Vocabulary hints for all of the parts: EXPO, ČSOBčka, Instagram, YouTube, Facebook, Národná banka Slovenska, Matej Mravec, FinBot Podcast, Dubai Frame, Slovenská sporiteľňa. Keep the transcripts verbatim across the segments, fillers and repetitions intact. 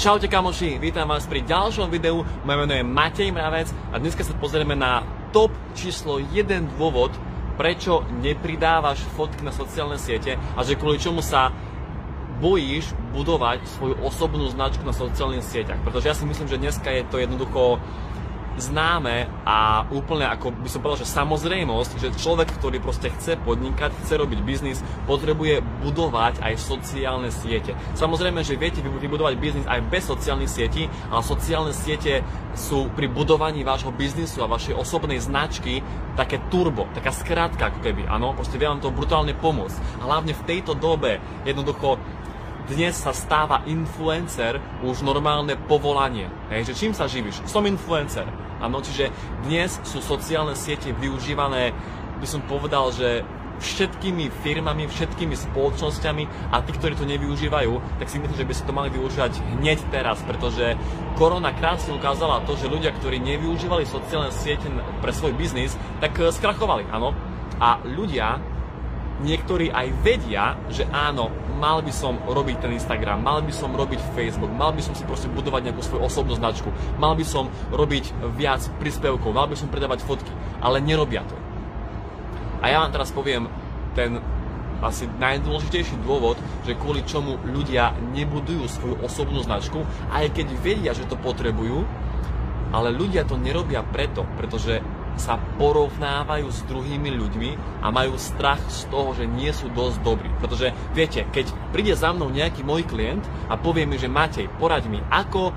Čaute kamoši, vítam vás pri ďalšom videu, moje meno je Matej Mravec a dneska sa pozrieme na top číslo jeden dôvod, prečo nepridávaš fotky na sociálne siete a že kvôli čomu sa bojíš budovať svoju osobnú značku na sociálnych sieťach. Pretože ja si myslím, že dneska je to jednoducho známe a úplne, ako by som povedal, že samozrejmosť, že človek, ktorý proste chce podnikať, chce robiť biznis, potrebuje budovať aj sociálne siete. Samozrejme, že viete vybudovať biznis aj bez sociálnych sietí, ale sociálne siete sú pri budovaní vášho biznisu a vašej osobnej značky také turbo, taká skrátka ako keby, áno, proste vie vám to brutálne pomôcť. Hlavne v tejto dobe jednoducho dnes sa stáva influencer už normálne povolanie. Hej, že čím sa živíš? Som influencer. Áno, čiže dnes sú sociálne siete využívané, by som povedal, že všetkými firmami, všetkými spoločnosťami a tí, ktorí to nevyužívajú, tak si myslím, že by si to mali využívať hneď teraz, pretože korona krásne ukázala to, že ľudia, ktorí nevyužívali sociálne siete pre svoj biznis, tak skrachovali, áno. A ľudia, niektorí aj vedia, že áno, mal by som robiť ten Instagram, mal by som robiť Facebook, mal by som si proste budovať nejakú svoju osobnú značku, mal by som robiť viac príspevkov, mal by som predávať fotky, ale nerobia to. A ja vám teraz poviem ten asi najdôležitejší dôvod, že kvôli čomu ľudia nebudujú svoju osobnú značku, aj keď vedia, že to potrebujú, ale ľudia to nerobia preto, pretože sa porovnávajú s druhými ľuďmi a majú strach z toho, že nie sú dosť dobrí. Pretože viete, keď príde za mnou nejaký môj klient a povie mi, že Matej, poraď mi, ako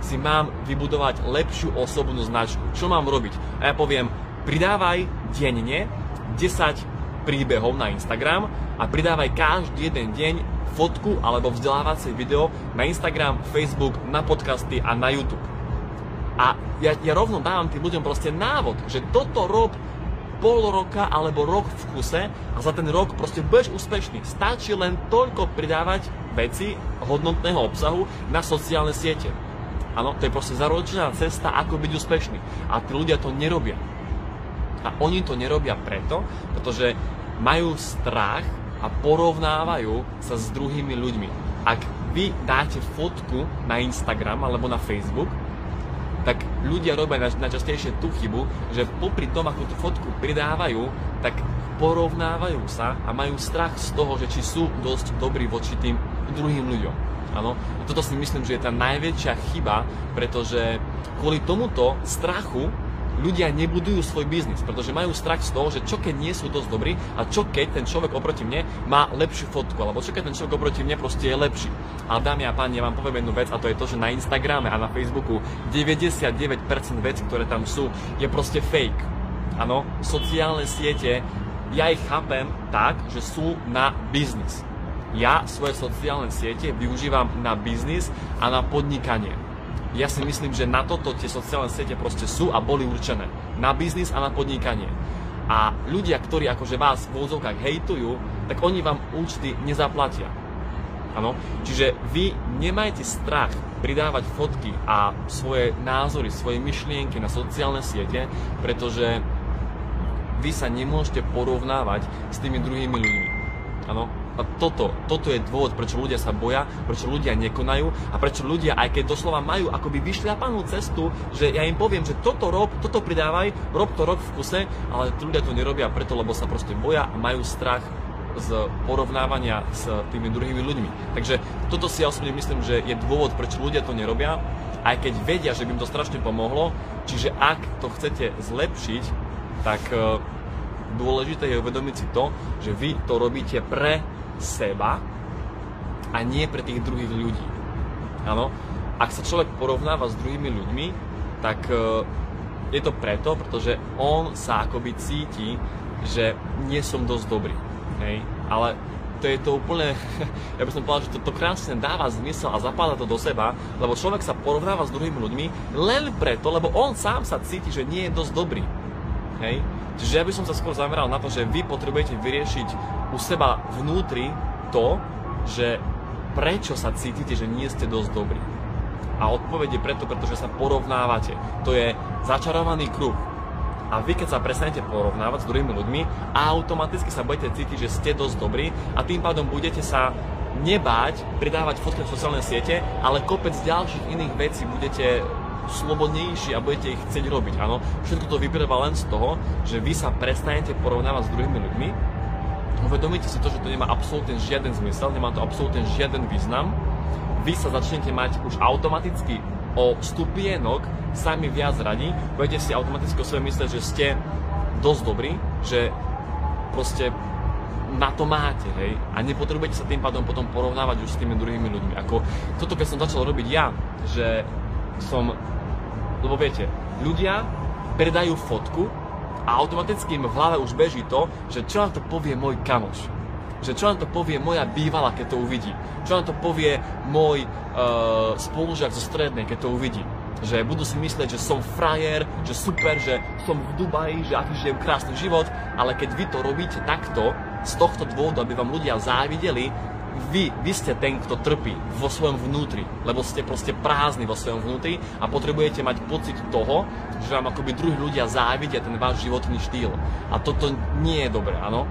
si mám vybudovať lepšiu osobnú značku, čo mám robiť? A ja poviem, pridávaj denne desať príbehov na Instagram a pridávaj každý jeden deň fotku alebo vzdelávacie video na Instagram, Facebook, na podcasty a na YouTube. A ja, ja rovno dávam tým ľuďom proste návod, že toto rob pol roka alebo rok v kuse a za ten rok proste budeš úspešný. Stačí len toľko pridávať veci hodnotného obsahu na sociálne siete. Áno, to je proste zaručená cesta, ako byť úspešný. A tí ľudia to nerobia. A oni to nerobia preto, pretože majú strach a porovnávajú sa s druhými ľuďmi. Ak vy dáte fotku na Instagram alebo na Facebook, tak ľudia robia najčastejšie tú chybu, že popri tom, ako tú fotku pridávajú, tak porovnávajú sa a majú strach z toho, že či sú dosť dobrí voči tým druhým ľuďom. Áno? Toto si myslím, že je tá najväčšia chyba, pretože kvôli tomuto strachu ľudia nebudujú svoj biznis, pretože majú strach z toho, že čo keď nie sú dosť dobrí a čo keď ten človek oproti mne má lepšiu fotku, alebo čo keď ten človek oproti mne proste je lepší. Ale dámy a páni, ja vám poviem jednu vec a to je to, že na Instagrame a na Facebooku deväťdesiatdeväť percent vec, ktoré tam sú, je proste fake. Áno, sociálne siete, ja ich chápem tak, že sú na biznis. Ja svoje sociálne siete využívam na biznis a na podnikanie. Ja si myslím, že na toto tie sociálne siete proste sú a boli určené. Na biznis a na podnikanie. A ľudia, ktorí akože vás v úvodzovkách hejtujú, tak oni vám účty nezaplatia. Áno? Čiže vy nemajte strach pridávať fotky a svoje názory, svoje myšlienky na sociálne siete, pretože vy sa nemôžete porovnávať s tými druhými ľuďmi. Áno? A toto, toto je dôvod, prečo ľudia sa boja, prečo ľudia nekonajú a prečo ľudia, aj keď doslova majú akoby vyšľapanú cestu, že ja im poviem, že toto rob, toto pridávaj, rob to rok v kuse, ale ľudia to nerobia preto, lebo sa proste boja a majú strach z porovnávania s tými druhými ľuďmi. Takže toto si ja osobne myslím, že je dôvod, prečo ľudia to nerobia, aj keď vedia, že by im to strašne pomohlo. Čiže ak to chcete zlepšiť, tak dôležité je uvedomiť si to, že vy to robíte pre seba a nie pre tých druhých ľudí. Áno? Ak sa človek porovnáva s druhými ľuďmi, tak je to preto, pretože on sa akoby cíti, že nie som dosť dobrý. Hej? Ale to je to úplne, ja by som povedal, že to, to krásne dáva zmysel a zapáda to do seba, lebo človek sa porovnáva s druhými ľuďmi len preto, lebo on sám sa cíti, že nie je dosť dobrý. Hej? Čiže ja by som sa skôr zameral na to, že vy potrebujete vyriešiť u seba vnútri to, že prečo sa cítite, že nie ste dosť dobrí. A odpoveď je preto, pretože sa porovnávate. To je začarovaný kruh. A vy, keď sa prestanete porovnávať s druhými ľuďmi, automaticky sa budete cítiť, že ste dosť dobrí a tým pádom budete sa nebáť pridávať fotky na sociálne siete, ale kopec ďalších iných vecí budete slobodnejší a budete ich chcieť robiť, áno. Všetko to vyplýva len z toho, že vy sa prestanete porovnávať s druhými ľuďmi, uvedomíte si to, že to nemá absolútne žiaden zmysel, nemá to absolútne žiaden význam, vy sa začnete mať už automaticky o stupienok sami viac radi, budete si automaticky o sebe mysleť, že ste dosť dobrí, že proste na to máte, hej, a nepotrebujete sa tým pádom potom porovnávať už s tými druhými ľuďmi. Ako toto, keď som začal robiť ja, že som, lebo viete, ľudia predajú fotku a automaticky im v hlave už beží to, že čo nám to povie môj kamoš, že čo nám to povie moja bývalá, keď to uvidí, čo nám to povie môj e, spolužiak zo strednej, keď to uvidí, že budú si myslieť, že som frajer, že super, že som v Dubaji, že aký žijem krásny život, ale keď vy to robíte takto, z tohto dôvodu, aby vám ľudia závideli, Vy, vy ste ten, kto trpí vo svojom vnútri, lebo ste proste prázdni vo svojom vnútri a potrebujete mať pocit toho, že vám akoby druhí ľudia závidia ten váš životný štýl. A toto nie je dobré, áno?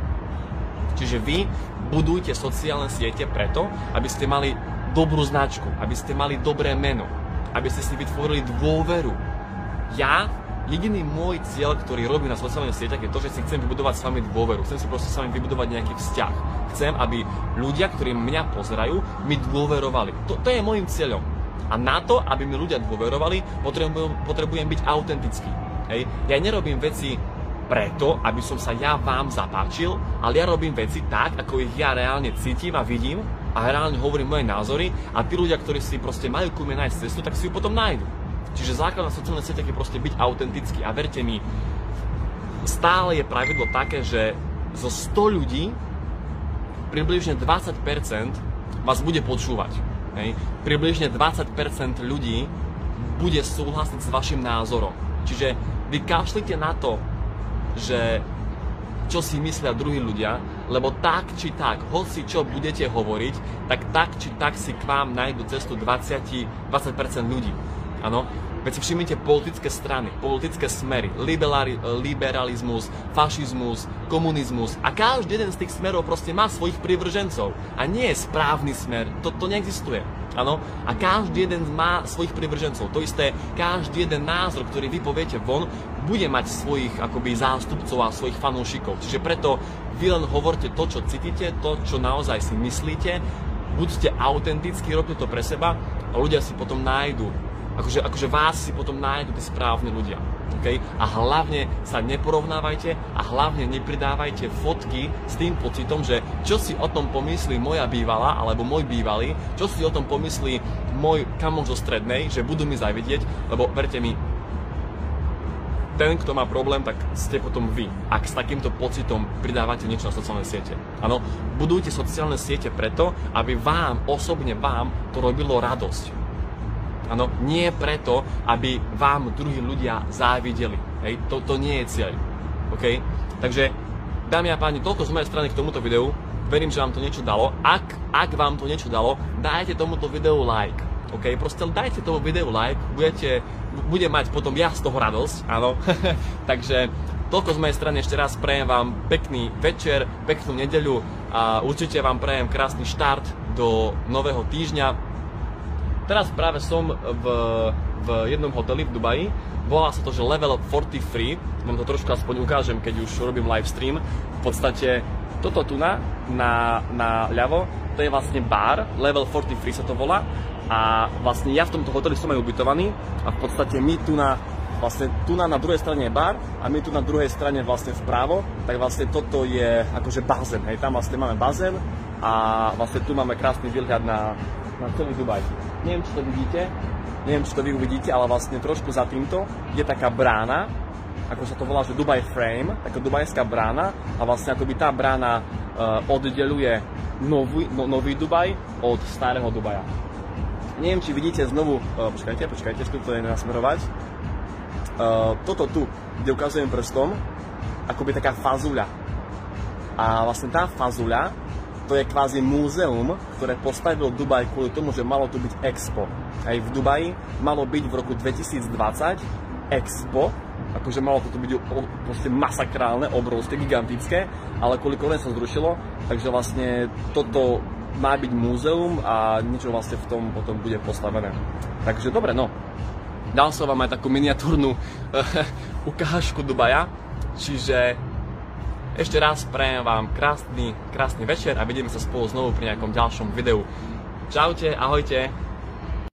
Čiže vy budujte sociálne siete preto, aby ste mali dobrú značku, aby ste mali dobré meno, aby ste si vytvorili dôveru. Ja, jediný môj cieľ, ktorý robím na sociálnych sieťach, je to, že si chcem vybudovať s vami dôveru, chcem si proste s vami vybudovať nejaký vzťah. Chcem, aby ľudia, ktorí mňa pozerajú, mi dôverovali. To, to je môjim cieľom. A na to, aby mi ľudia dôverovali, potrebujem, potrebujem byť autentický. Hej. Ja nerobím veci preto, aby som sa ja vám zapáčil, ale ja robím veci tak, ako ich ja reálne cítim a vidím a reálne hovorím moje názory a tí ľudia, ktorí si proste majú ku mne nájsť cestu, tak si ju potom nájdu. Čiže základ na sociálnych sieťach je proste byť autentický a verte mi, stále je pravidlo také, že zo sto ľudí približne dvadsať percent vás bude počúvať. Hej? Približne dvadsať percent ľudí bude súhlasiť s vašim názorom. Čiže vy kašlite na to, že čo si myslia druhí ľudia, lebo tak či tak, hoci čo budete hovoriť, tak tak či tak si k vám nájdu cestu dvadsať percent ľudí. Áno, veď si všimnite politické strany, politické smery, liberalizmus, fašizmus, komunizmus a každý jeden z tých smerov proste má svojich privržencov a nie je správny smer, to, to neexistuje, áno, a každý jeden má svojich privržencov, to isté, každý jeden názor, ktorý vy poviete von, bude mať svojich akoby zástupcov a svojich fanúšikov, čiže preto vy len hovorte to, čo cítite, to, čo naozaj si myslíte, buďte autentickí, robte to pre seba a ľudia si potom nájdu. Akože, akože vás si potom nájdu tí správni ľudia, okay? A hlavne sa neporovnávajte a hlavne nepridávajte fotky s tým pocitom, že čo si o tom pomyslí moja bývalá alebo môj bývalý, čo si o tom pomyslí môj kamoš zo strednej, že budú mi závidieť, lebo verte mi, ten, kto má problém, tak ste potom vy, ak s takýmto pocitom pridávate niečo na sociálne siete. Áno, budujte sociálne siete preto, aby vám, osobne vám, to robilo radosť. Áno, nie preto, aby vám druhí ľudia závideli. Hej, to, to nie je cieľ. OK? Takže, dámy a páni, toľko z mojej strany k tomuto videu. Verím, že vám to niečo dalo. Ak, ak vám to niečo dalo, dajte tomuto videu like. OK? Proste dajte tomu videu like. Budete, bude mať potom ja z toho radosť. Áno? Takže, toľko z mojej strany. Ešte raz prejem vám pekný večer, peknú nedeľu a určite vám prejem krásny štart do nového týždňa. Teraz práve som v, v jednom hoteli v Dubaji, volá sa to, že level forty-three, vám to trošku aspoň ukážem, keď už robím live stream. V podstate toto tu na, na, na ľavo, to je vlastne bar, level forty-three sa to volá a vlastne ja v tomto hoteli som aj ubytovaný a v podstate my tu na, vlastne tu na, na druhej strane je bar a my tu na druhej strane vlastne vpravo, tak vlastne toto je akože bazén, hej, tam vlastne máme bazén a vlastne tu máme krásny výhľad na, na celý Dubaj. Neviem, čo to vidíte, neviem, čo to vy uvidíte, ale vlastne trošku za týmto je taká brána, ako sa to volá, že Dubai Frame, taká dubajská brána a vlastne akoby tá brána uh, oddeluje nový, no, nový Dubaj od starého Dubaja. Neviem, či vidíte znovu, uh, počkajte, počkajte, skôr to je nasmerovať, uh, toto tu, kde ukazujem prstom, akoby taká fazuľa. A vlastne tá fazuľa, to je kvázi múzeum, ktoré postavil Dubaj kvôli tomu, že malo tu byť expo. Aj v Dubaji malo byť v roku dvetisícdvadsať expo, akože malo to tu byť proste masakrálne, obrovské, gigantické, ale kvôli korone sa zrušilo, takže vlastne toto má byť múzeum a niečo vlastne v tom potom bude postavené. Takže dobre, no. Dal som vám aj takú miniatúrnu ukážku Dubaja, čiže ešte raz prajem vám krásny, krásny večer a vidíme sa spolu znovu pri nejakom ďalšom videu. Čaute, ahojte!